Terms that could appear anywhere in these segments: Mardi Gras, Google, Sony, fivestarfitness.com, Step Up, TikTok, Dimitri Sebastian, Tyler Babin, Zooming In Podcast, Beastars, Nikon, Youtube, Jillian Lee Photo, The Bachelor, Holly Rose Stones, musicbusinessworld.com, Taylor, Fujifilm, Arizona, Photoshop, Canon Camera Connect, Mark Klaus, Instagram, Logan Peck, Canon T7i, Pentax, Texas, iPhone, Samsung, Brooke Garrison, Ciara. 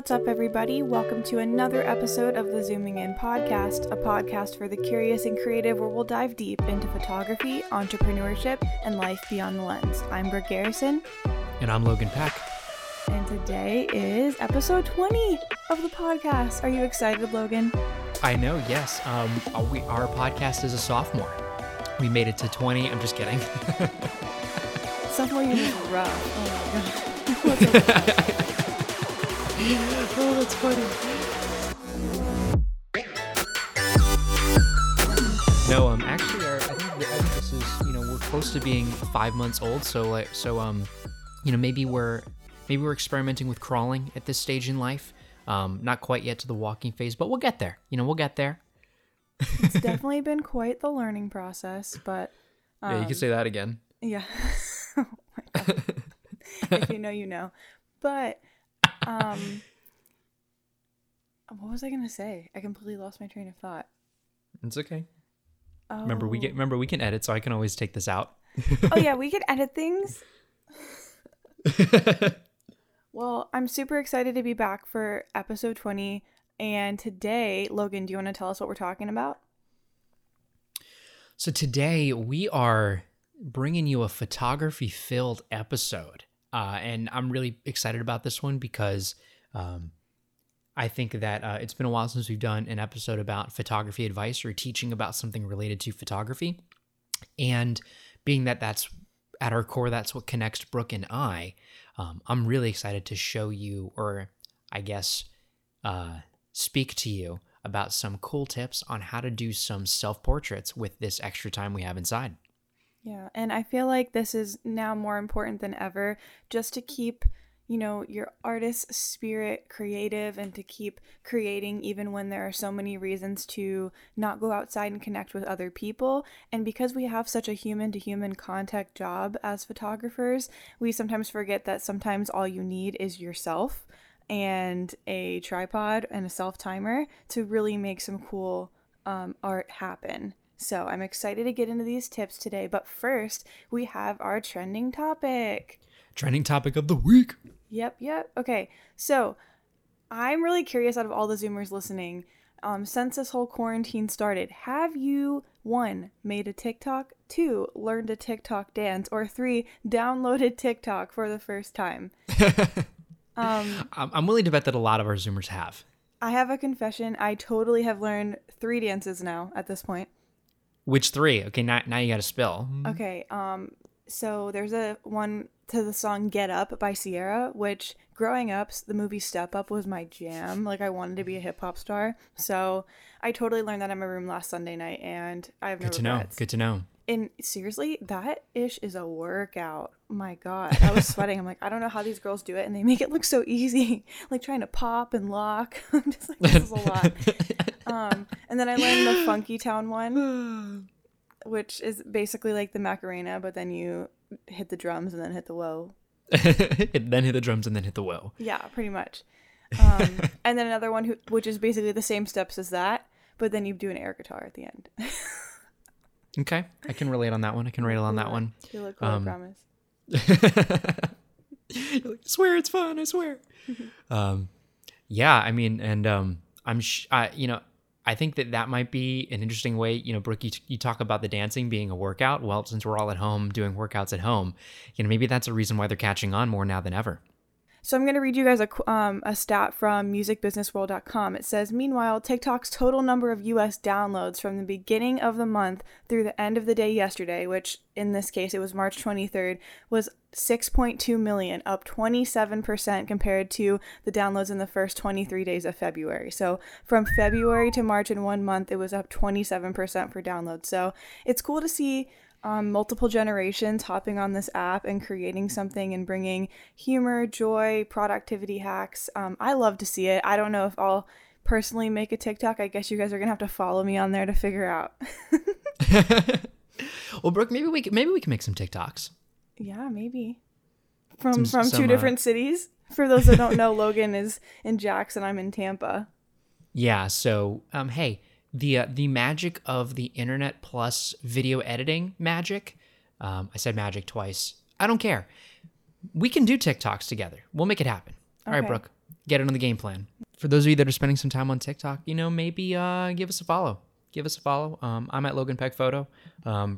What's up, everybody? Welcome to another episode of the Zooming In Podcast, a podcast for the curious and creative where we'll dive deep into photography, entrepreneurship, and life beyond the lens. I'm Brooke Garrison. And I'm Logan Peck. And today is episode 20 of the podcast. Are you excited, Logan? I know, yes. Our podcast is a sophomore. We made it to 20. I'm just kidding. Sophomore year is rough. Oh my God. Oh, that's funny. No, actually, I think this is, we're close to being 5 months old. Maybe we're experimenting with crawling at this stage in life. Not quite yet to the walking phase, but we'll get there. We'll get there. It's definitely been quite the learning process, but yeah, you can say that again. Yeah. Oh my God. If you know. But what was I gonna say? I completely lost my train of thought. It's okay. Oh. Remember we can edit, so I can always take this out. Oh yeah, we can edit things. Well, I'm super excited to be back for episode 20. And today, Logan, do you want to tell us what we're talking about? So today we are bringing you a photography-filled episode. And I'm really excited about this one because I think that it's been a while since we've done an episode about photography advice or teaching about something related to photography. And being that that's at our core, that's what connects Brooke and I, I'm really excited to show you, or I guess speak to you about some cool tips on how to do some self-portraits with this extra time we have inside. Yeah, and I feel like this is now more important than ever, just to keep, your artist spirit creative and to keep creating even when there are so many reasons to not go outside and connect with other people. And because we have such a human-to-human contact job as photographers, we sometimes forget that sometimes all you need is yourself and a tripod and a self-timer to really make some cool art happen. So I'm excited to get into these tips today, but first we have our trending topic. Trending topic of the week. Yep. Okay, so I'm really curious, out of all the Zoomers listening, since this whole quarantine started, have you, 1, made a TikTok, 2, learned a TikTok dance, or 3, downloaded TikTok for the first time? I'm willing to bet that a lot of our Zoomers have. I have a confession. I totally have learned 3 dances now at this point. Which 3? Okay, now you got to spill. Okay, so there's one to the song Get Up by Ciara, which growing up, the movie Step Up was my jam. Like, I wanted to be a hip hop star. So I totally learned that in my room last Sunday night, and I have no regrets. Good to know. And seriously, that ish is a workout. My God, I was sweating. I'm like, I don't know how these girls do it, and they make it look so easy. Like trying to pop and lock. I'm just like, this is a lot. And then I learned the Funky Town one, which is basically like the Macarena, but then you hit the drums and then hit the whoa. Yeah, pretty much. And then another one, which is basically the same steps as that, but then you do an air guitar at the end. Okay, I can relate on that one. You look cool, I promise. You're like, I swear it's fun, I swear. Yeah, I mean, and I think that might be an interesting way. Brooke, you talk about the dancing being a workout. Well, since we're all at home doing workouts at home, maybe that's a reason why they're catching on more now than ever. So I'm going to read you guys a stat from musicbusinessworld.com. It says, meanwhile, TikTok's total number of U.S. downloads from the beginning of the month through the end of the day yesterday, which in this case, it was March 23rd, was 6.2 million, up 27% compared to the downloads in the first 23 days of February. So from February to March in 1 month, it was up 27% for downloads. So it's cool to see multiple generations hopping on this app and creating something and bringing humor, joy, productivity hacks. I love to see it. I don't know if I'll personally make a TikTok. I guess you guys are gonna have to follow me on there to figure out. Well, Brooke, maybe we can make some TikToks. Yeah, maybe from two different cities. For those that don't know, Logan is in Jackson. I'm in Tampa. Yeah. So hey. The magic of the internet plus video editing magic. I said magic twice. I don't care. We can do TikToks together. We'll make it happen. Okay. All right, Brooke, get it on the game plan. For those of you that are spending some time on TikTok, you know, maybe give us a follow. Give us a follow. I'm at Logan Peck Photo.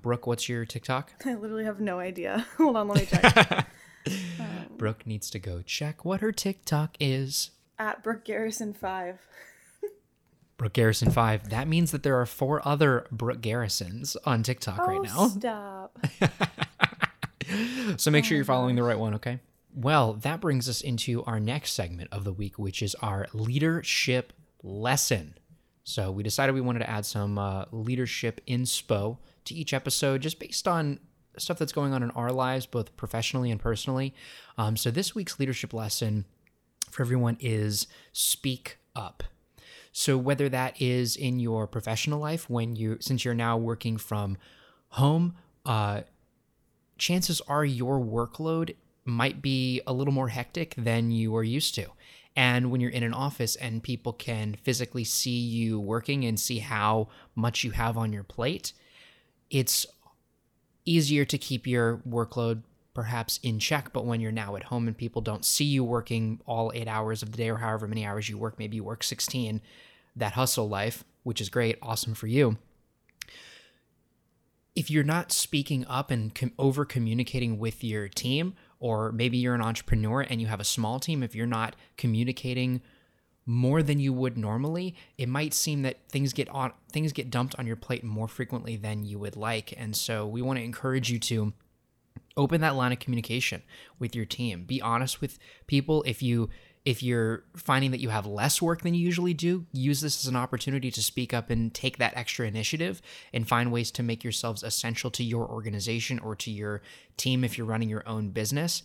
Brooke, what's your TikTok? I literally have no idea. Hold on, let me check. Brooke needs to go check what her TikTok is. At Brooke Garrison 5. Brooke Garrison 5. That means that there are 4 other Brooke Garrisons on TikTok right now. Stop. So make sure you're following the right one, okay? Well, that brings us into our next segment of the week, which is our leadership lesson. So we decided we wanted to add some leadership inspo to each episode just based on stuff that's going on in our lives, both professionally and personally. So this week's leadership lesson for everyone is speak up. So whether that is in your professional life, since you're now working from home, chances are your workload might be a little more hectic than you are used to. And when you're in an office and people can physically see you working and see how much you have on your plate, it's easier to keep your workload perhaps in check. But when you're now at home and people don't see you working all 8 hours of the day or however many hours you work, maybe you work 16, that hustle life, which is great, awesome for you. If you're not speaking up and over-communicating with your team, or maybe you're an entrepreneur and you have a small team, if you're not communicating more than you would normally, it might seem that things get dumped on your plate more frequently than you would like. And so we want to encourage you to open that line of communication with your team. Be honest with people. If you're finding that you have less work than you usually do, use this as an opportunity to speak up and take that extra initiative and find ways to make yourselves essential to your organization or to your team if you're running your own business.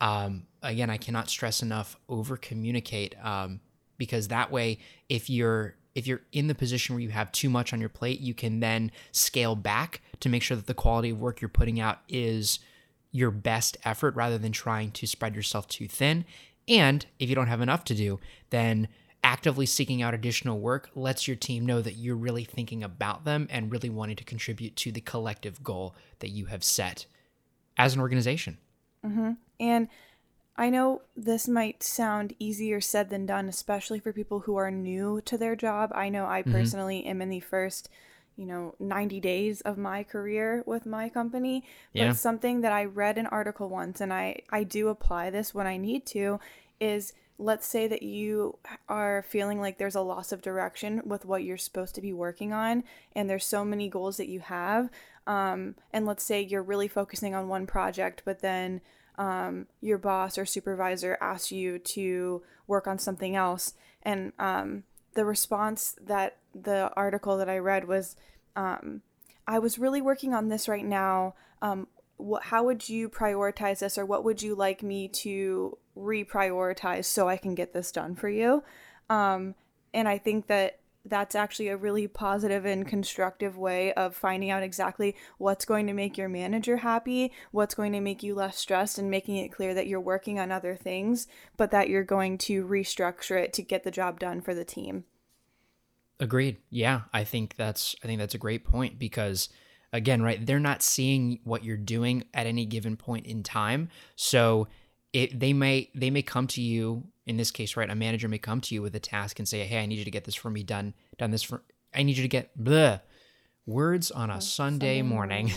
Again, I cannot stress enough, over-communicate, because that way, if you're in the position where you have too much on your plate, you can then scale back to make sure that the quality of work you're putting out is your best effort rather than trying to spread yourself too thin. And if you don't have enough to do, then actively seeking out additional work lets your team know that you're really thinking about them and really wanting to contribute to the collective goal that you have set as an organization. Mm-hmm. And I know this might sound easier said than done, especially for people who are new to their job. I know I personally am in the first 90 days of my career with my company. But something that I read an article once, and I do apply this when I need to, is let's say that you are feeling like there's a loss of direction with what you're supposed to be working on, and there's so many goals that you have. And let's say you're really focusing on one project, but then your boss or supervisor asks you to work on something else. And the response that the article that I read was, I was really working on this right now. How would you prioritize this, or what would you like me to reprioritize so I can get this done for you? And I think that that's actually a really positive and constructive way of finding out exactly what's going to make your manager happy, what's going to make you less stressed, and making it clear that you're working on other things, but that you're going to restructure it to get the job done for the team. Agreed. Yeah, I think that's a great point, because again, right, they're not seeing what you're doing at any given point in time. So they may come to you, in this case, right, a manager may come to you with a task and say, "Hey, I need you to get this for me done this for I need you to get bleh words on a Sunday morning."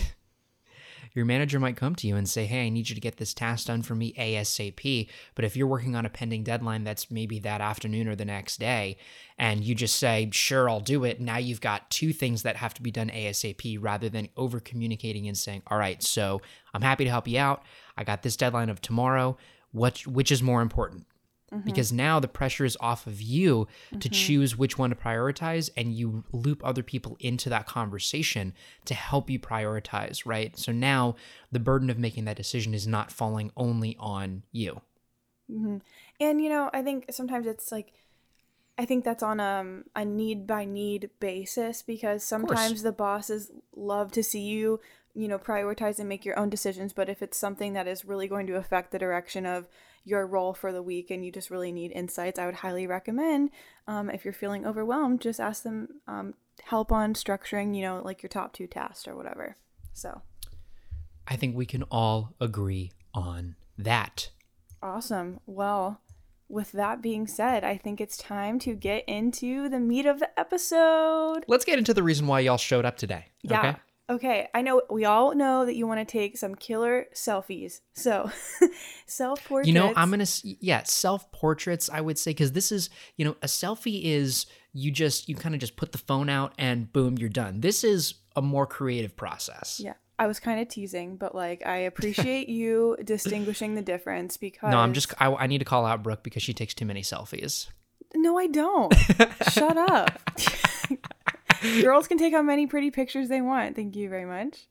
Your manager might come to you and say, "Hey, I need you to get this task done for me ASAP." But if you're working on a pending deadline that's maybe that afternoon or the next day, and you just say, "Sure, I'll do it," now you've got 2 things that have to be done ASAP, rather than over-communicating and saying, "All right, so I'm happy to help you out. I got this deadline of tomorrow. Which is more important?" Mm-hmm. Because now the pressure is off of you to choose which one to prioritize, and you loop other people into that conversation to help you prioritize, right? So now the burden of making that decision is not falling only on you. Mm-hmm. And, I think sometimes it's like, I think that's on a need-by-need basis, because sometimes the bosses love to see you, prioritize and make your own decisions. But if it's something that is really going to affect the direction of your role for the week and you just really need insights, I would highly recommend, if you're feeling overwhelmed, just ask them help on structuring, like your top 2 tasks or whatever. So I think we can all agree on that. Awesome. Well, with that being said, I think it's time to get into the meat of the episode. Let's get into the reason why y'all showed up today. Yeah. Okay. Okay, I know we all know that you want to take some killer selfies. So, self-portraits. You know, I'm going to, self-portraits, I would say, because this is, you know, a selfie is you kind of just put the phone out and boom, you're done. This is a more creative process. Yeah, I was kind of teasing, but like, I appreciate you distinguishing the difference because. No, I need to call out Brooke because she takes too many selfies. No, I don't. Shut up. Girls can take how many pretty pictures they want. Thank you very much.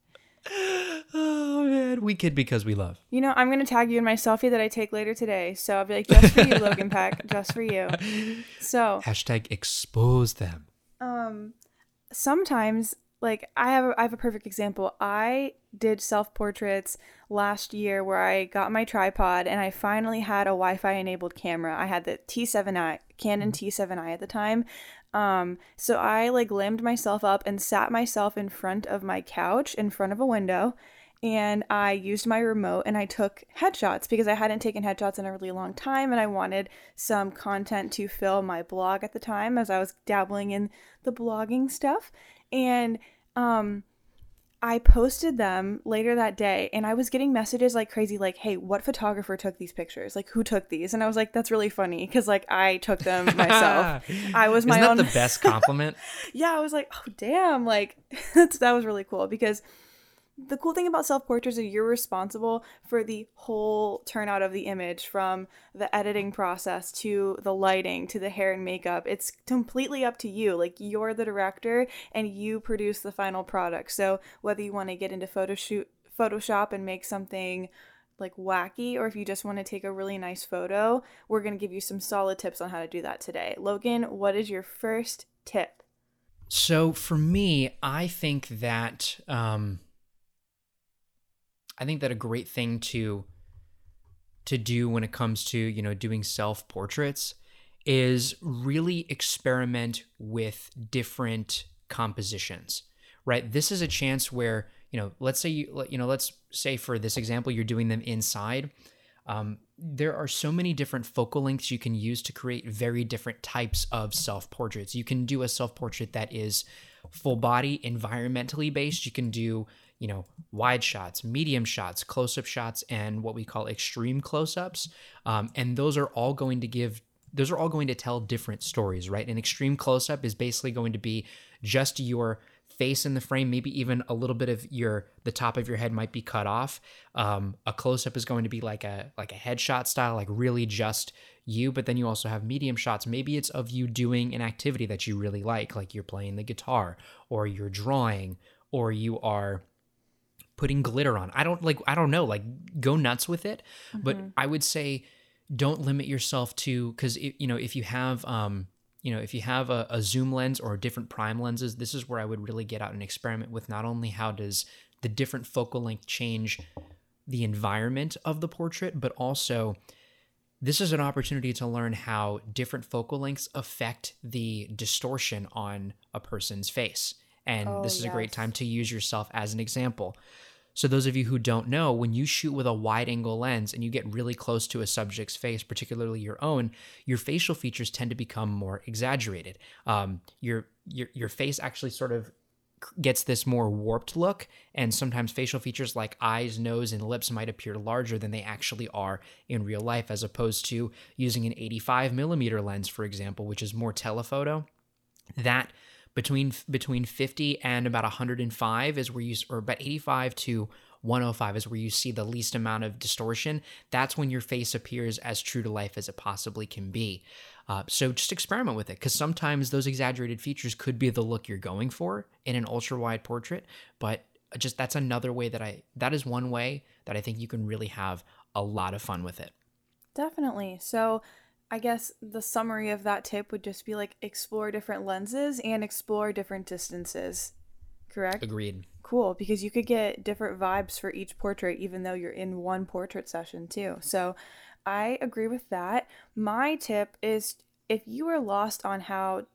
Oh, man. We kid because we love. You know, I'm going to tag you in my selfie that I take later today. So I'll be like, just for you, Logan Peck. Just for you. So. Hashtag expose them. Sometimes, like, I have a perfect example. I did self-portraits last year where I got my tripod and I finally had a Wi-Fi enabled camera. I had the T7i, Canon T7i at the time. So I like limbed myself up and sat myself in front of my couch in front of a window and I used my remote and I took headshots because I hadn't taken headshots in a really long time and I wanted some content to fill my blog at the time as I was dabbling in the blogging stuff. And, I posted them later that day and I was getting messages like crazy, like, hey, what photographer took these pictures? Like, who took these? And I was like, that's really funny because like I took them myself. I was my own. Isn't that the best compliment? Yeah, I was like, oh, damn. Like, that was really cool because the cool thing about self-portraits is you're responsible for the whole turnout of the image, from the editing process to the lighting to the hair and makeup. It's completely up to you. Like, you're the director and you produce the final product. So whether you want to get into Photoshop and make something like wacky, or if you just want to take a really nice photo, we're going to give you some solid tips on how to do that today. Logan, what is your first tip? So for me, I think that a great thing to do when it comes to, you know, doing self-portraits is really experiment with different compositions, right? This is a chance where, you know, let's say for this example, you're doing them inside. There are so many different focal lengths you can use to create very different types of self-portraits. You can do a self-portrait that is full body, environmentally based. You can do, you know, wide shots, medium shots, close-up shots, and what we call extreme close-ups. And those are all going to tell different stories, right? An extreme close-up is basically going to be just your face in the frame, maybe even a little bit of the top of your head might be cut off. A close-up is going to be like a headshot style, like really just you, but then you also have medium shots. Maybe it's of you doing an activity that you really like you're playing the guitar, or you're drawing, or you are putting glitter on. I don't know, like, go nuts with it. Mm-hmm. But I would say don't limit yourself to, because, you know, if you have a zoom lens or different prime lenses, this is where I would really get out and experiment with not only how does the different focal length change the environment of the portrait, but also this is an opportunity to learn how different focal lengths affect the distortion on a person's face. And this is a great time to use yourself as an example. So those of you who don't know, when you shoot with a wide angle lens and you get really close to a subject's face, particularly your own, your facial features tend to become more exaggerated. Your face actually sort of gets this more warped look, and sometimes facial features like eyes, nose, and lips might appear larger than they actually are in real life, as opposed to using an 85 millimeter lens, for example, which is more telephoto. That between 50 and about 105 is where you, or about 85 to 105 is where you see the least amount of distortion. That's when your face appears as true to life as it possibly can be. So just experiment with it, because sometimes those exaggerated features could be the look you're going for in an ultra wide portrait. But just that's another way that I think you can really have a lot of fun with it. Definitely. So I guess the summary of that tip would just be like, explore different lenses and explore different distances, correct? Agreed. Cool, because you could get different vibes for each portrait, even though you're in one portrait session too. So I agree with that. My tip is, if you are lost on how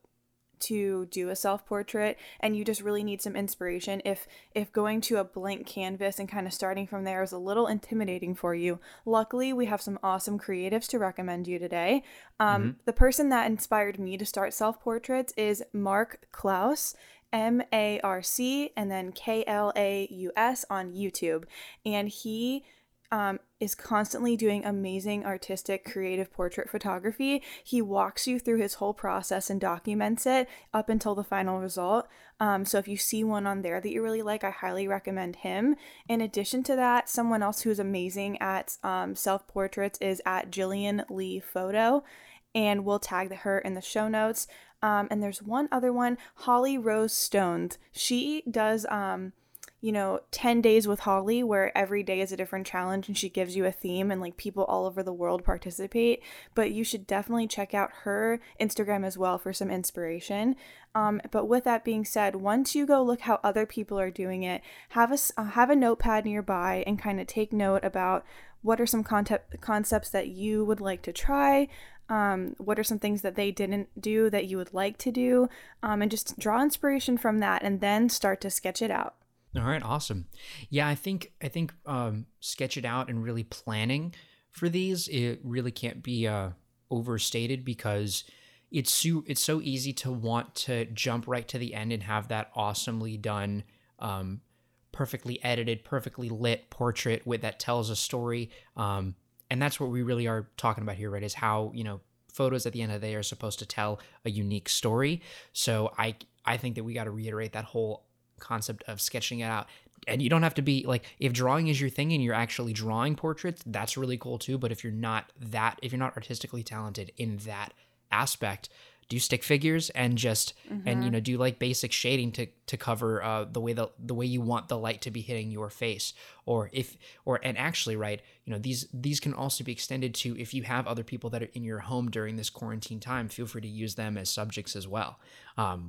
to do a self-portrait, and you just really need some inspiration. If going to a blank canvas and kind of starting from there is a little intimidating for you, luckily we have some awesome creatives to recommend you today. The person that inspired me to start self-portraits is Mark Klaus, M-A-R-C, and then K-L-A-U-S on YouTube. And he is constantly doing amazing artistic creative portrait photography. He walks you through his whole process and documents it up until the final result. So if you see one on there that you really like, I highly recommend him. In addition to that, someone else who's amazing at self-portraits is at Jillian Lee Photo, and we'll tag her in the show notes. And there's one other one, Holly Rose Stones. She does 10 days with Holly, where every day is a different challenge and she gives you a theme, and like people all over the world participate. But you should definitely check out her Instagram as well for some inspiration. But with that being said, once you go look how other people are doing it, have a notepad nearby and kind of take note about what are some concepts that you would like to try. What are some things that they didn't do that you would like to do? And just draw inspiration from that and then start to sketch it out. All right, awesome. Yeah, I think sketch it out and really planning for these, it really can't be overstated, because it's so easy to want to jump right to the end and have that awesomely done, perfectly edited, perfectly lit portrait that tells a story. And that's what we really are talking about here, right? Is how, photos at the end of the day are supposed to tell a unique story. So I think that we got to reiterate that whole concept of sketching it out. And you don't have to be like, if drawing is your thing and you're actually drawing portraits, that's really cool too. But if you're not artistically talented in that aspect, do stick figures and just and do like basic shading to cover the way you want the light to be hitting your face, these can also be extended to, if you have other people that are in your home during this quarantine time, feel free to use them as subjects as well.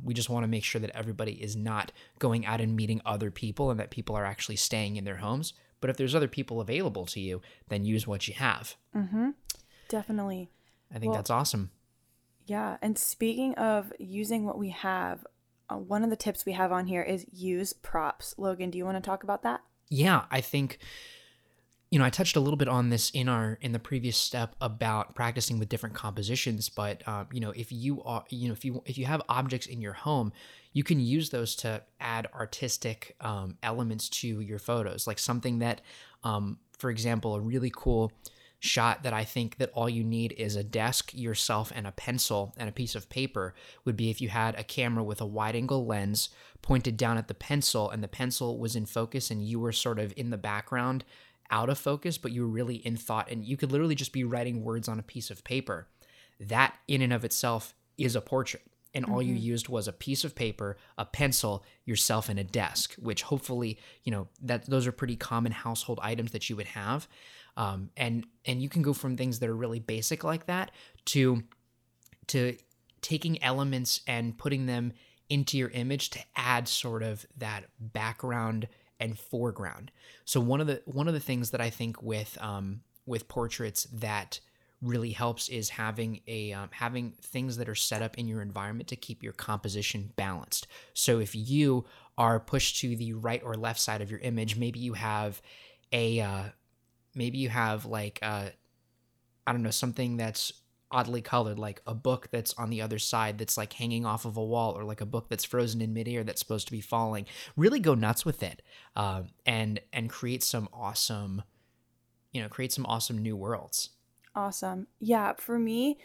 We just want to make sure that everybody is not going out and meeting other people, and that people are actually staying in their homes. But if there's other people available to you, then use what you have. Definitely. I think that's awesome. Yeah, and speaking of using what we have, one of the tips we have on here is use props. Logan, do you want to talk about that? Yeah, I think, I touched a little bit on this in the previous step about practicing with different compositions, but if you have objects in your home, you can use those to add artistic elements to your photos, like something that, for example, a really cool shot that I think that all you need is a desk, yourself, and a pencil and a piece of paper would be if you had a camera with a wide angle lens pointed down at the pencil, and the pencil was in focus and you were sort of in the background out of focus, but you were really in thought, and you could literally just be writing words on a piece of paper. That in and of itself is a portrait. And all you used was a piece of paper, a pencil, yourself, and a desk, which hopefully, that those are pretty common household items that you would have. And you can go from things that are really basic like that to taking elements and putting them into your image to add sort of that background and foreground. So one of the things that I think with portraits that really helps is having things that are set up in your environment to keep your composition balanced. So if you are pushed to the right or left side of your image, maybe you have I don't know, something that's oddly colored, like a book that's on the other side that's like hanging off of a wall, or like a book that's frozen in midair that's supposed to be falling. Really go nuts with it, and create some awesome new worlds. Awesome. Yeah, for me,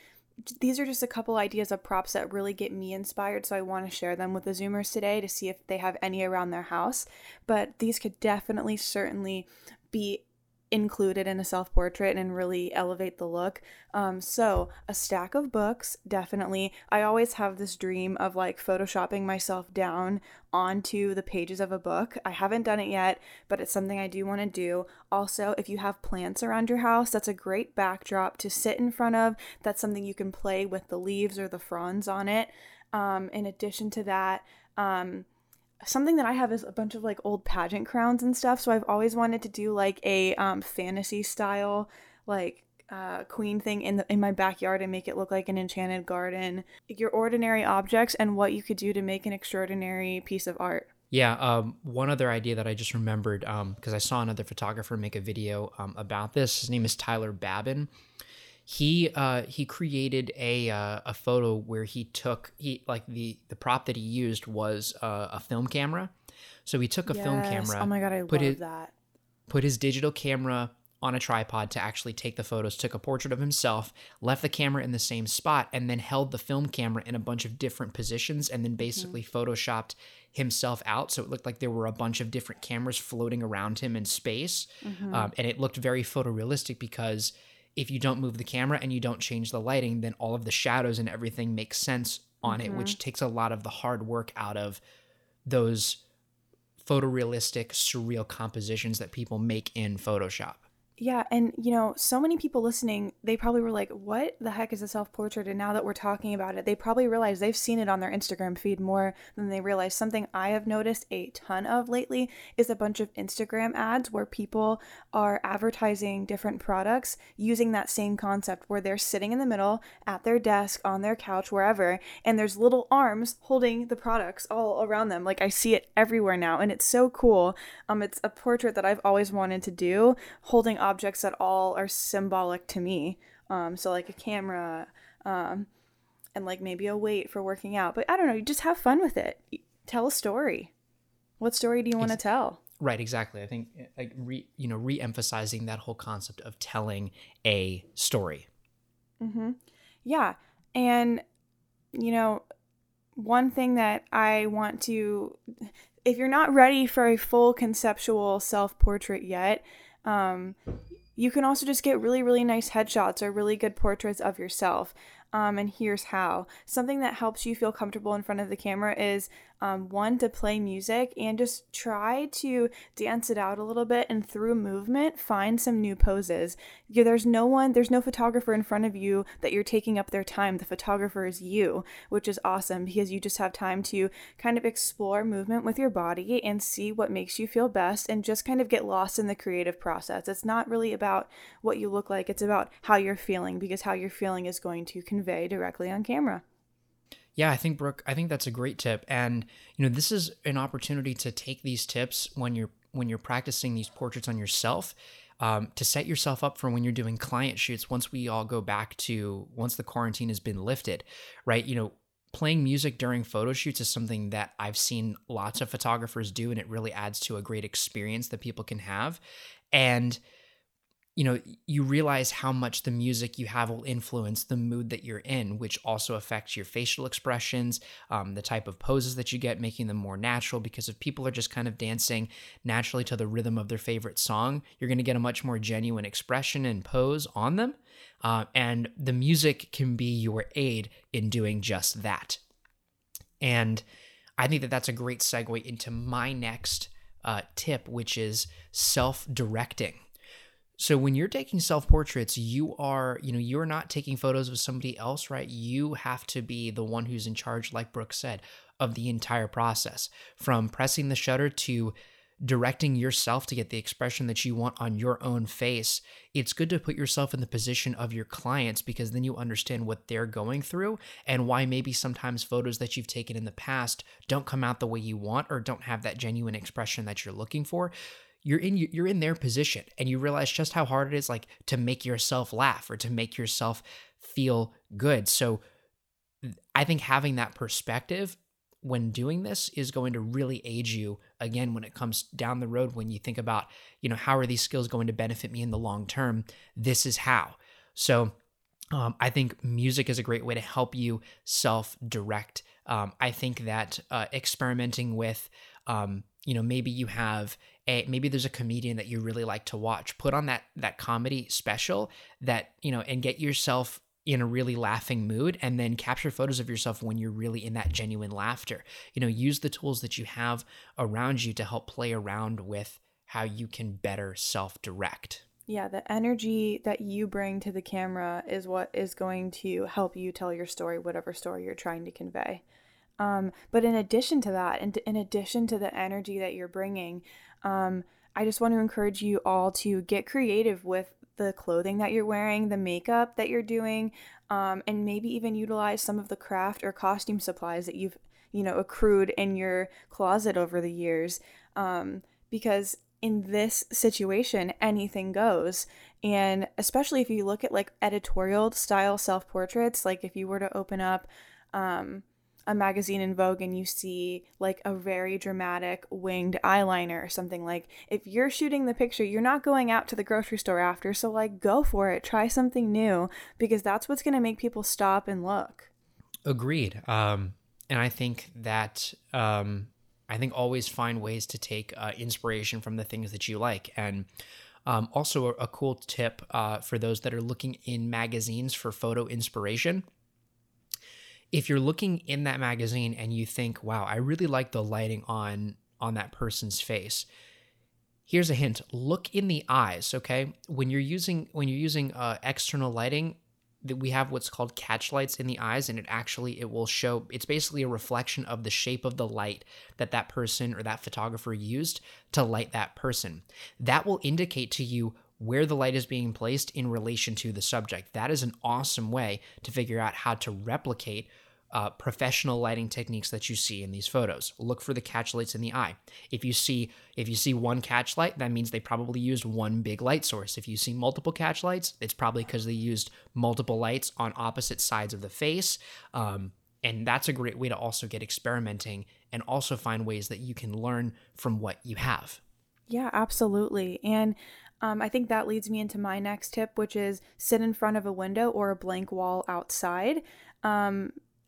these are just a couple ideas of props that really get me inspired, so I want to share them with the Zoomers today to see if they have any around their house. But these could definitely, certainly be included in a self-portrait and really elevate the look. So a stack of books, definitely. I always have this dream of like photoshopping myself down onto the pages of a book. I haven't done it yet, but it's something I do want to do. Also, if you have plants around your house, that's a great backdrop to sit in front of. That's something you can play with the leaves or the fronds on it. In addition to that, something that I have is a bunch of like old pageant crowns and stuff. So I've always wanted to do like a fantasy style, like queen thing in my backyard and make it look like an enchanted garden. Like your ordinary objects and what you could do to make an extraordinary piece of art. Yeah, one other idea that I just remembered, because I saw another photographer make a video about this. His name is Tyler Babin. He created a photo where he took the prop that he used was a film camera. So he took a film camera. Oh my god, I love that. Put his digital camera on a tripod to actually take the photos, took a portrait of himself, left the camera in the same spot, and then held the film camera in a bunch of different positions, and then basically Photoshopped himself out. So it looked like there were a bunch of different cameras floating around him in space. Mm-hmm. And it looked very photorealistic because if you don't move the camera and you don't change the lighting, then all of the shadows and everything makes sense on it, which takes a lot of the hard work out of those photorealistic, surreal compositions that people make in Photoshop. Yeah, and so many people listening, they probably were like, what the heck is a self-portrait? And now that we're talking about it, they probably realize they've seen it on their Instagram feed more than they realize. Something I have noticed a ton of lately is a bunch of Instagram ads where people are advertising different products using that same concept where they're sitting in the middle at their desk, on their couch, wherever, and there's little arms holding the products all around them. Like I see it everywhere now, and it's so cool. It's a portrait that I've always wanted to do, holding objects that all are symbolic to me, so like a camera, and like maybe a weight for working out, but I don't know, you just have fun with it. Tell a story. What story do you want to tell? Right, exactly. I think re-emphasizing that whole concept of telling a story. Mm-hmm. Yeah, and one thing that I want to, if you're not ready for a full conceptual self-portrait yet, you can also just get really, really nice headshots or really good portraits of yourself. And here's how. Something that helps you feel comfortable in front of the camera is, one, to play music and just try to dance it out a little bit, and through movement, find some new poses. There's no photographer in front of you that you're taking up their time. The photographer is you, which is awesome because you just have time to kind of explore movement with your body and see what makes you feel best and just kind of get lost in the creative process. It's not really about what you look like. It's about how you're feeling, because how you're feeling is going to convey directly on camera. Yeah, I think that's a great tip. And this is an opportunity to take these tips when you're practicing these portraits on yourself, to set yourself up for when you're doing client shoots once the quarantine has been lifted, right? Playing music during photo shoots is something that I've seen lots of photographers do, and it really adds to a great experience that people can have. And you realize how much the music you have will influence the mood that you're in, which also affects your facial expressions, the type of poses that you get, making them more natural. Because if people are just kind of dancing naturally to the rhythm of their favorite song, you're going to get a much more genuine expression and pose on them. And the music can be your aid in doing just that. And I think that that's a great segue into my next tip, which is self-directing. So when you're taking self-portraits, you're not taking photos of somebody else, right? You have to be the one who's in charge, like Brooke said, of the entire process, from pressing the shutter to directing yourself to get the expression that you want on your own face. It's good to put yourself in the position of your clients, because then you understand what they're going through and why maybe sometimes photos that you've taken in the past don't come out the way you want or don't have that genuine expression that you're looking for. You're in their position, and you realize just how hard it is, like, to make yourself laugh or to make yourself feel good. So I think having that perspective when doing this is going to really aid you, again, when it comes down the road, when you think about, how are these skills going to benefit me in the long term? This is how. So I think music is a great way to help you self-direct. I think that experimenting with, maybe you have maybe there's a comedian that you really like to watch. Put on that comedy special that, and get yourself in a really laughing mood, and then capture photos of yourself when you're really in that genuine laughter. Use the tools that you have around you to help play around with how you can better self-direct. Yeah, the energy that you bring to the camera is what is going to help you tell your story, whatever story you're trying to convey. But in addition to that, and in addition to the energy that you're bringing, I just want to encourage you all to get creative with the clothing that you're wearing, the makeup that you're doing, and maybe even utilize some of the craft or costume supplies that you've, accrued in your closet over the years, because in this situation, anything goes. And especially if you look at like editorial style self-portraits, like if you were to open up a magazine in Vogue and you see like a very dramatic winged eyeliner or something, like if you're shooting the picture, you're not going out to the grocery store after. So like go for it, try something new, because that's what's going to make people stop and look. Agreed. And I think that, always find ways to take inspiration from the things that you like. And also a cool tip for those that are looking in magazines for photo inspiration. If you're looking in that magazine and you think, wow, I really like the lighting on that person's face. Here's a hint. Look in the eyes, okay? When you're using external lighting, that we have what's called catch lights in the eyes, and it will show, it's basically a reflection of the shape of the light that person or that photographer used to light that person. That will indicate to you where the light is being placed in relation to the subject. That is an awesome way to figure out how to replicate professional lighting techniques that you see in these photos. Look for the catch lights in the eye. If you see one catch light, that means they probably used one big light source. If you see multiple catch lights, it's probably because they used multiple lights on opposite sides of the face. And that's a great way to also get experimenting and also find ways that you can learn from what you have. Yeah, absolutely. And I think that leads me into my next tip, which is sit in front of a window or a blank wall outside.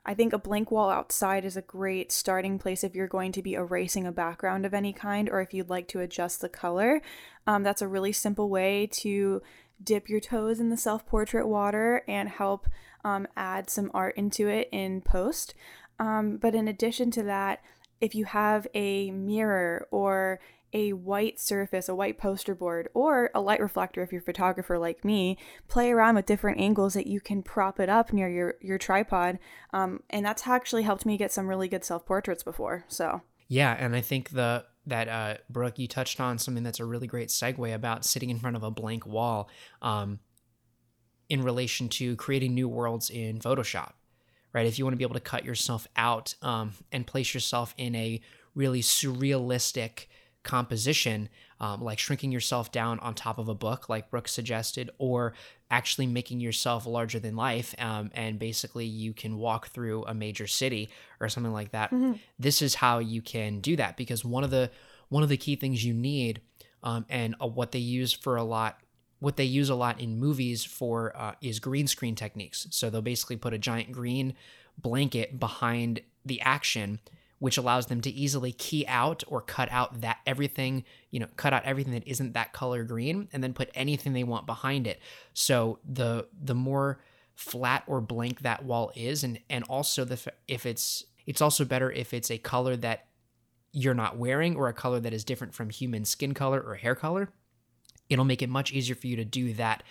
I think a blank wall outside is a great starting place if you're going to be erasing a background of any kind, or if you'd like to adjust the color. That's a really simple way to dip your toes in the self-portrait water and help add some art into it in post. But in addition to that, if you have a mirror or a white surface, a white poster board, or a light reflector if you're a photographer like me, play around with different angles that you can prop it up near your tripod. And that's actually helped me get some really good self-portraits before, so. Yeah, and I think that Brooke, you touched on something that's a really great segue about sitting in front of a blank wall in relation to creating new worlds in Photoshop, right? If you want to be able to cut yourself out and place yourself in a really surrealistic composition, like shrinking yourself down on top of a book, like Brooke suggested, or actually making yourself larger than life, and basically you can walk through a major city or something like that. Mm-hmm. This is how you can do that, because one of the key things you need, and what they use a lot in movies for is green screen techniques. So they'll basically put a giant green blanket behind the action, which allows them to easily key out or cut out everything that isn't that color green, and then put anything they want behind it. So the more flat or blank that wall is, and also it's also better if it's a color that you're not wearing or a color that is different from human skin color or hair color. It'll make it much easier for you to do that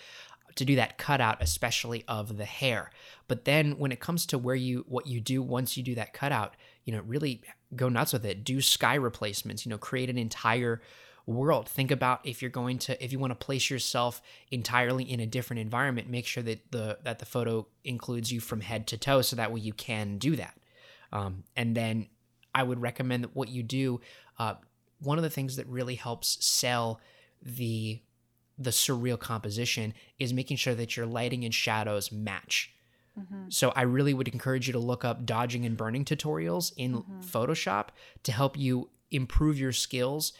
cutout, especially of the hair. But then when it comes to what you do once you do that cutout, really go nuts with it. Do sky replacements, create an entire world. Think about if you want to place yourself entirely in a different environment, make sure that the photo includes you from head to toe, so that way you can do that. And then I would recommend that what you do, one of the things that really helps sell the surreal composition is making sure that your lighting and shadows match. Mm-hmm. So I really would encourage you to look up dodging and burning tutorials in Photoshop to help you improve your skills,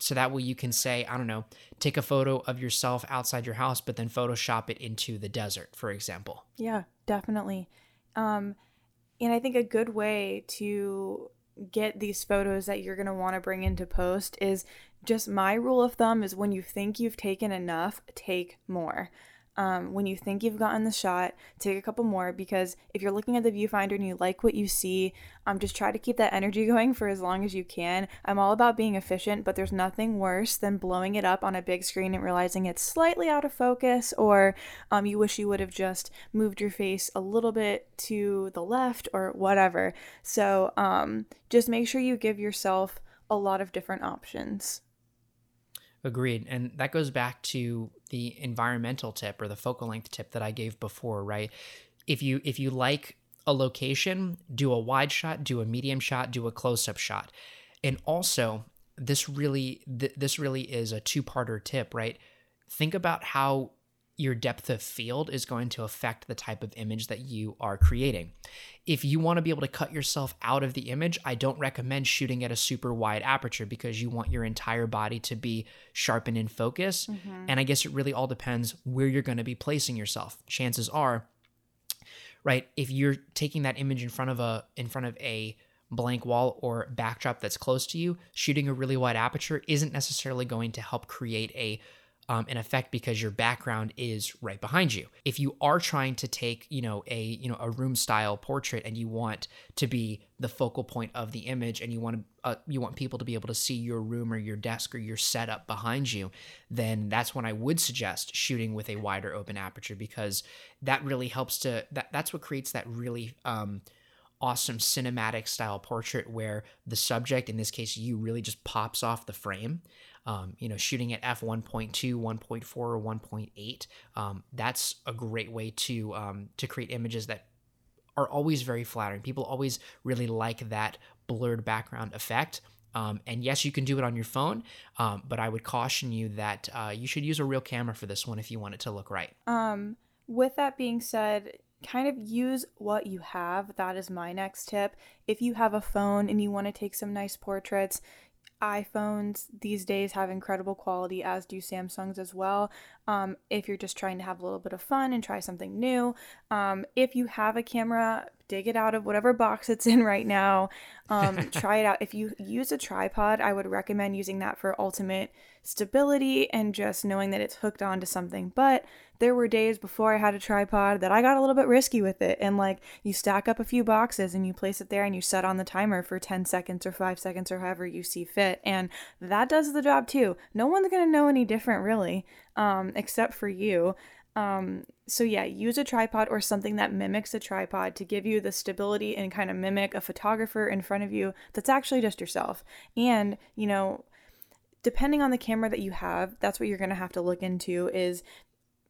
so that way you can say, I don't know, take a photo of yourself outside your house, but then Photoshop it into the desert, for example. Yeah, definitely. And I think a good way to get these photos that you're going to want to bring into post is, just my rule of thumb is, when you think you've taken enough, take more. When you think you've gotten the shot, take a couple more, because if you're looking at the viewfinder and you like what you see, just try to keep that energy going for as long as you can. I'm all about being efficient, but there's nothing worse than blowing it up on a big screen and realizing it's slightly out of focus, or you wish you would have just moved your face a little bit to the left or whatever. So just make sure you give yourself a lot of different options. Agreed. And that goes back to the environmental tip or the focal length tip that I gave before, right? If you like a location, do a wide shot, do a medium shot, do a close-up shot. And also, this really is a two-parter tip, right? Think about how your depth of field is going to affect the type of image that you are creating. If you want to be able to cut yourself out of the image, I don't recommend shooting at a super wide aperture because you want your entire body to be sharp and in focus. Mm-hmm. And I guess it really all depends where you're going to be placing yourself. Chances are, right, if you're taking that image in front of a blank wall or backdrop that's close to you, shooting a really wide aperture isn't necessarily going to help create an effect because your background is right behind you. If you are trying to take, a room style portrait and you want to be the focal point of the image and you want people to be able to see your room or your desk or your setup behind you, then that's when I would suggest shooting with a wider open aperture because that really helps to, that's what creates that really awesome cinematic style portrait where the subject, in this case, you really just pops off the frame. Shooting at f/1.2, 1.4, or 1.8, that's a great way to create images that are always very flattering. People always really like that blurred background effect. And yes, you can do it on your phone, but I would caution you that you should use a real camera for this one if you want it to look right. With that being said, kind of use what you have. That is my next tip. If you have a phone and you want to take some nice portraits, iPhones these days have incredible quality, as do Samsungs as well. If you're just trying to have a little bit of fun and try something new, if you have a camera, dig it out of whatever box it's in right now. Try it out. If you use a tripod, I would recommend using that for ultimate stability and just knowing that it's hooked onto something. But there were days before I had a tripod that I got a little bit risky with it. And like you stack up a few boxes and you place it there and you set on the timer for 10 seconds or 5 seconds or however you see fit. And that does the job too. No one's going to know any different really, except for you. So yeah, use a tripod or something that mimics a tripod to give you the stability and kind of mimic a photographer in front of you that's actually just yourself. And, depending on the camera that you have, that's what you're going to have to look into is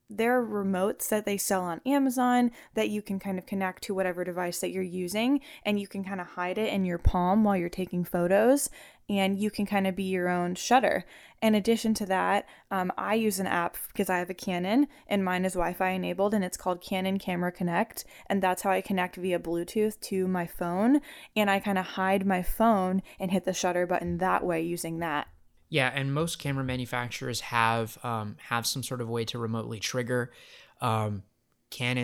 there are remotes that they sell on Amazon that you can kind of connect to whatever device that you're using and you can kind of hide it in your palm while you're taking photos and you can kind of be your own shutter. In addition to that, I use an app because I have a Canon and mine is Wi-Fi enabled and it's called Canon Camera Connect. And that's how I connect via Bluetooth to my phone and I kind of hide my phone and hit the shutter button that way using that. Yeah, and most camera manufacturers have some sort of way to remotely trigger. Canon,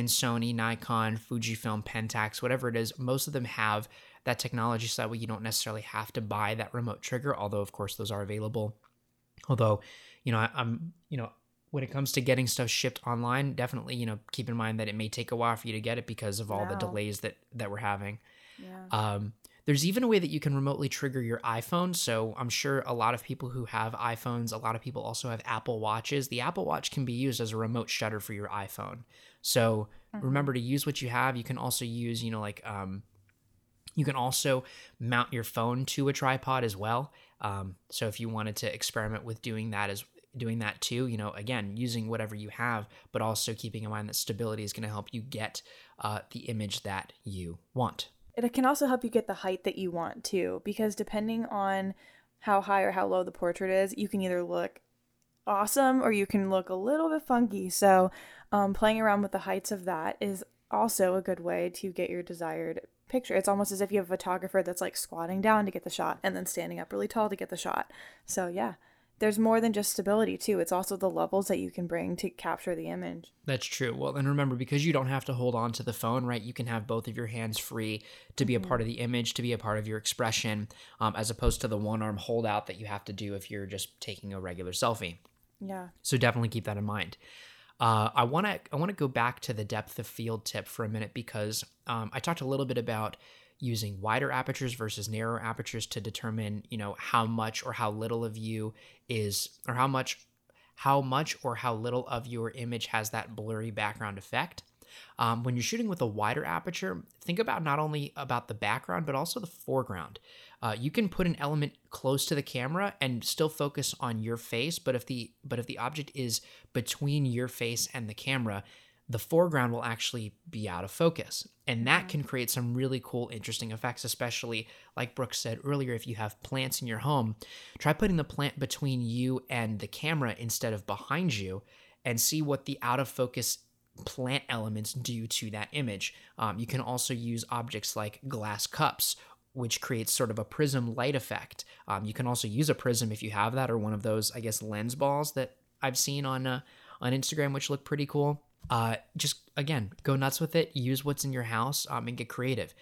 Sony, Nikon, Fujifilm, Pentax, whatever it is, most of them have that technology so that way you don't necessarily have to buy that remote trigger, although, of course, those are available. Although, when it comes to getting stuff shipped online, definitely, keep in mind that it may take a while for you to get it because of all the delays that we're having. Yeah. There's even a way that you can remotely trigger your iPhone. So I'm sure a lot of people who have iPhones, a lot of people also have Apple Watches. The Apple Watch can be used as a remote shutter for your iPhone. So remember to use what you have. You can also use, you can also mount your phone to a tripod as well. So if you wanted to experiment with doing that too, again, using whatever you have, but also keeping in mind that stability is going to help you get the image that you want. It can also help you get the height that you want too, because depending on how high or how low the portrait is, you can either look awesome or you can look a little bit funky. So playing around with the heights of that is also a good way to get your desired picture. It's almost as if you have a photographer that's like squatting down to get the shot and then standing up really tall to get the shot. So yeah, there's more than just stability too. It's also the levels that you can bring to capture the image. That's true. Well, and remember, because you don't have to hold on to the phone, right? You can have both of your hands free to be a part of the image, to be a part of your expression, as opposed to the one arm holdout that you have to do if you're just taking a regular selfie. Yeah. So definitely keep that in mind. I want to go back to the depth of field tip for a minute because I talked a little bit about using wider apertures versus narrower apertures to determine, how much or how little of you is, or how much or how little of your image has that blurry background effect. When you're shooting with a wider aperture, think about not only about the background, but also the foreground. You can put an element close to the camera and still focus on your face, but if the object is between your face and the camera, the foreground will actually be out of focus. And that can create some really cool, interesting effects, especially, like Brooke said earlier, if you have plants in your home, try putting the plant between you and the camera instead of behind you, and see what the out of focus plant elements do to that image. You can also use objects like glass cups, which creates sort of a prism light effect. You can also use a prism if you have that, or one of those, I guess, lens balls that I've seen on Instagram, which look pretty cool. Just, again, go nuts with it. Use what's in your house and get creative.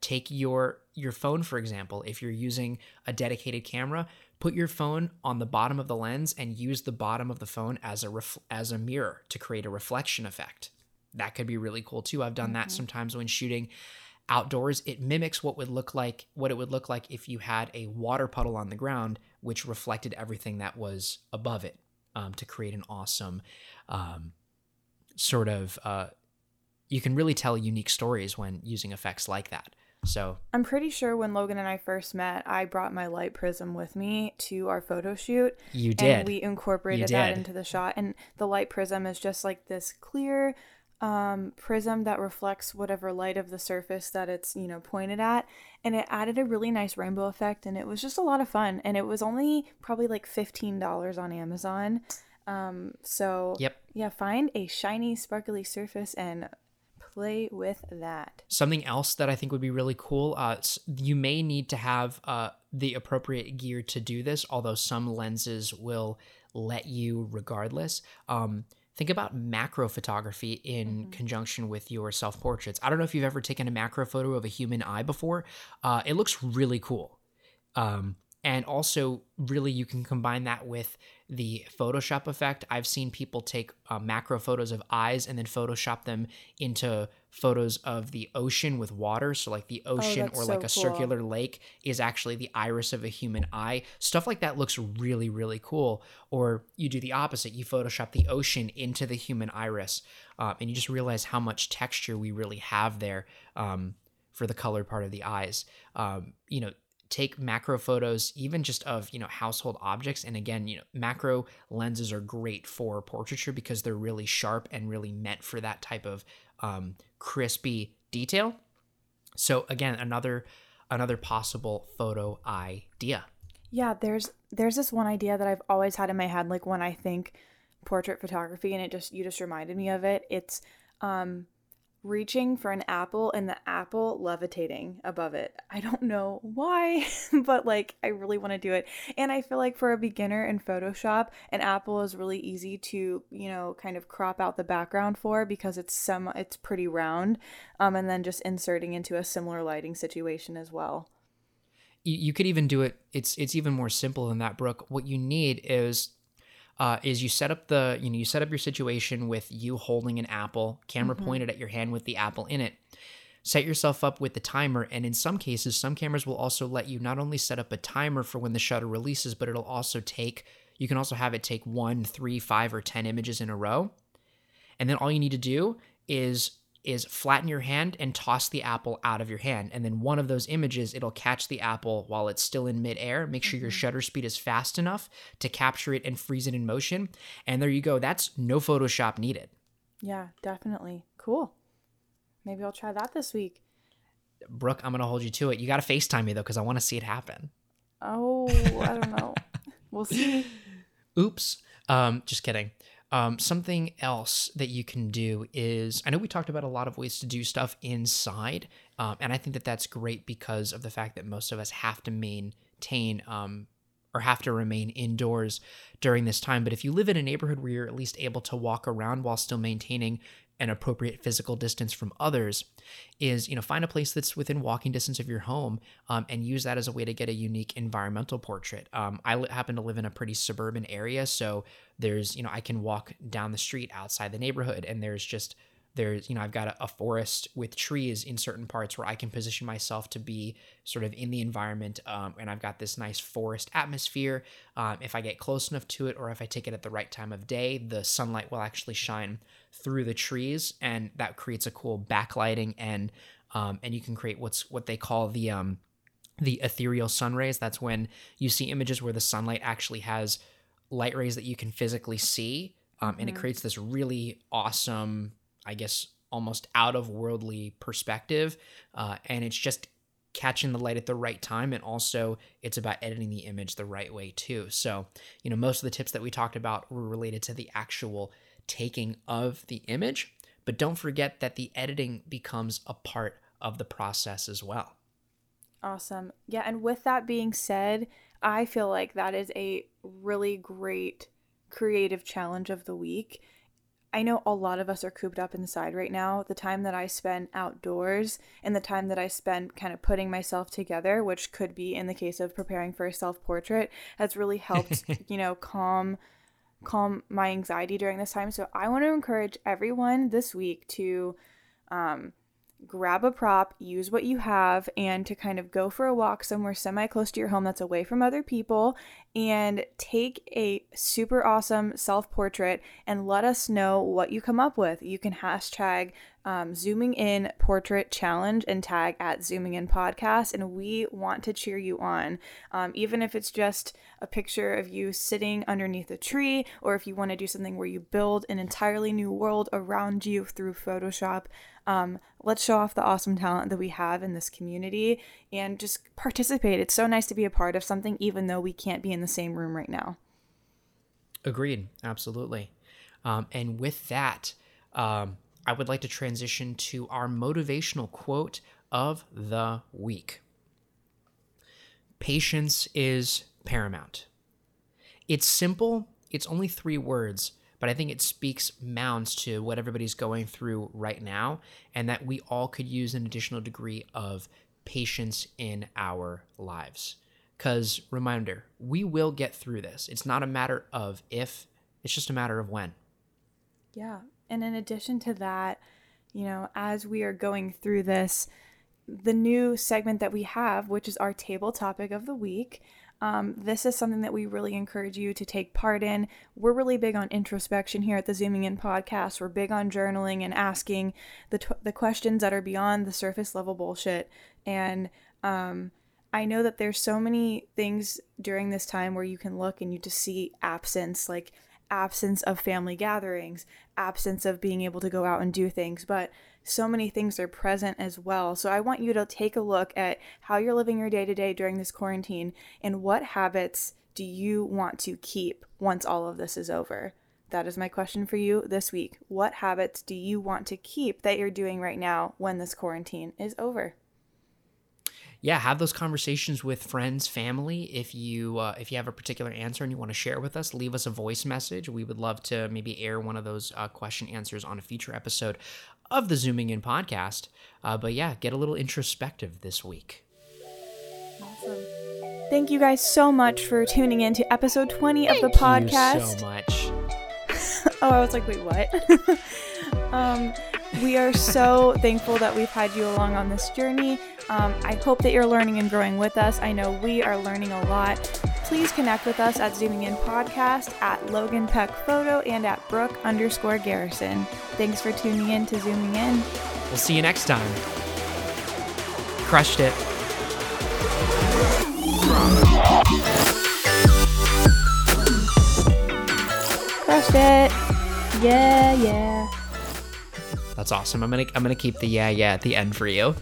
Take your phone, for example. If you're using a dedicated camera, put your phone on the bottom of the lens and use the bottom of the phone as a mirror to create a reflection effect. That could be really cool too. I've done that sometimes when shooting outdoors. It mimics what it would look like if you had a water puddle on the ground, which reflected everything that was above it, to create an awesome you can really tell unique stories when using effects like that. So I'm pretty sure when Logan and I first met, I brought my light prism with me to our photo shoot. You did. And we incorporated that into the shot. And the light prism is just like this clear prism that reflects whatever light of the surface that it's, pointed at. And it added a really nice rainbow effect. And it was just a lot of fun. And it was only probably like $15 on Amazon. Find a shiny, sparkly surface and play with that. Something else that I think would be really cool, you may need to have the appropriate gear to do this, although some lenses will let you regardless. Think about macro photography in conjunction with your self-portraits. I don't know if you've ever taken a macro photo of a human eye before. It looks really cool. And also, really, you can combine that with the Photoshop effect. I've seen people take macro photos of eyes and then Photoshop them into photos of the ocean with water. So like the ocean a circular lake is actually the iris of a human eye. Stuff like that looks really, really cool. Or you do the opposite. You Photoshop the ocean into the human iris. And you just realize how much texture we really have there for the color part of the eyes. Take macro photos, even just of, household objects. And again, macro lenses are great for portraiture because they're really sharp and really meant for that type of crispy detail. So again, another possible photo idea. Yeah, there's this one idea that I've always had in my head, like when I think portrait photography, and you just reminded me of it. It's reaching for an apple and the apple levitating above it. I don't know why, but I really want to do it. And I feel like for a beginner in Photoshop, an apple is really easy to, kind of crop out the background for because it's pretty round. And then just inserting into a similar lighting situation as well. You could even do it. It's even more simple than that, Brooke. What you need is you set up your situation with you holding an apple, camera pointed at your hand with the apple in it. Set yourself up with the timer, and in some cases, some cameras will also let you not only set up a timer for when the shutter releases, but you can also have it take 1, 3, 5, or 10 images in a row. And then all you need to do is flatten your hand and toss the apple out of your hand. And then one of those images, it'll catch the apple while it's still in midair. Make sure your shutter speed is fast enough to capture it and freeze it in motion. And there you go. That's no Photoshop needed. Yeah, definitely. Cool. Maybe I'll try that this week. Brooke, I'm going to hold you to it. You got to FaceTime me though, because I want to see it happen. Oh, I don't know. We'll see. Oops. Just kidding. Something else that you can do is, I know we talked about a lot of ways to do stuff inside, and I think that that's great because of the fact that most of us have to maintain or have to remain indoors during this time. But if you live in a neighborhood where you're at least able to walk around while still maintaining an appropriate physical distance from others, is, find a place that's within walking distance of your home and use that as a way to get a unique environmental portrait. I happen to live in a pretty suburban area, so there's, I can walk down the street outside the neighborhood, and there's just There's, I've got a forest with trees in certain parts where I can position myself to be sort of in the environment, and I've got this nice forest atmosphere. If I get close enough to it, or if I take it at the right time of day, the sunlight will actually shine through the trees, and that creates a cool backlighting, and you can create what they call the ethereal sun rays. That's when you see images where the sunlight actually has light rays that you can physically see, and it creates this really awesome, I guess, almost out-of-worldly perspective, and it's just catching the light at the right time, and also it's about editing the image the right way too. So, most of the tips that we talked about were related to the actual taking of the image, but don't forget that the editing becomes a part of the process as well. Awesome. Yeah, and with that being said, I feel like that is a really great creative challenge of the week. I know a lot of us are cooped up inside right now. The time that I spend outdoors and the time that I spend kind of putting myself together, which could be in the case of preparing for a self-portrait, has really helped, calm my anxiety during this time. So I want to encourage everyone this week to grab a prop, use what you have, and to kind of go for a walk somewhere semi-close to your home that's away from other people, and take a super awesome self-portrait and let us know what you come up with. You can hashtag Zooming In Portrait Challenge and tag @ZoomingInPodcast, and we want to cheer you on. Even if it's just a picture of you sitting underneath a tree, or if you want to do something where you build an entirely new world around you through Photoshop, let's show off the awesome talent that we have in this community and just participate. It's so nice to be a part of something, even though we can't be in the same room right now. Agreed. Absolutely. And with that, I would like to transition to our motivational quote of the week. Patience is paramount. It's simple. It's only 3 words, but I think it speaks mounds to what everybody's going through right now, and that we all could use an additional degree of patience in our lives. Because reminder, we will get through this. It's not a matter of if, it's just a matter of when. Yeah. And in addition to that, as we are going through this, the new segment that we have, which is our table topic of the week, this is something that we really encourage you to take part in. We're really big on introspection here at the Zooming In podcast. We're big on journaling and asking the questions that are beyond the surface level bullshit. And I know that there's so many things during this time where you can look and you just see absence, like absence of family gatherings, absence of being able to go out and do things, but so many things are present as well. So I want you to take a look at how you're living your day-to-day during this quarantine, and what habits do you want to keep once all of this is over? That is my question for you this week. What habits do you want to keep that you're doing right now when this quarantine is over? Yeah, have those conversations with friends, family. If you have a particular answer and you want to share with us, leave us a voice message. We would love to maybe air one of those question answers on a future episode of the Zooming In podcast. But yeah, get a little introspective this week. Awesome. Thank you guys so much for tuning in to episode 20 of the podcast. Thank you so much. Oh, I was like, wait, what? We are so thankful that we've had you along on this journey. I hope that you're learning and growing with us. I know we are learning a lot. Please connect with us at Zooming In Podcast, @Logan Peck Photo, and @Brooke_Garrison. Thanks for tuning in to Zooming In. We'll see you next time. Crushed it. Crushed it. Yeah, yeah. That's awesome. I'm gonna keep the yeah, yeah at the end for you.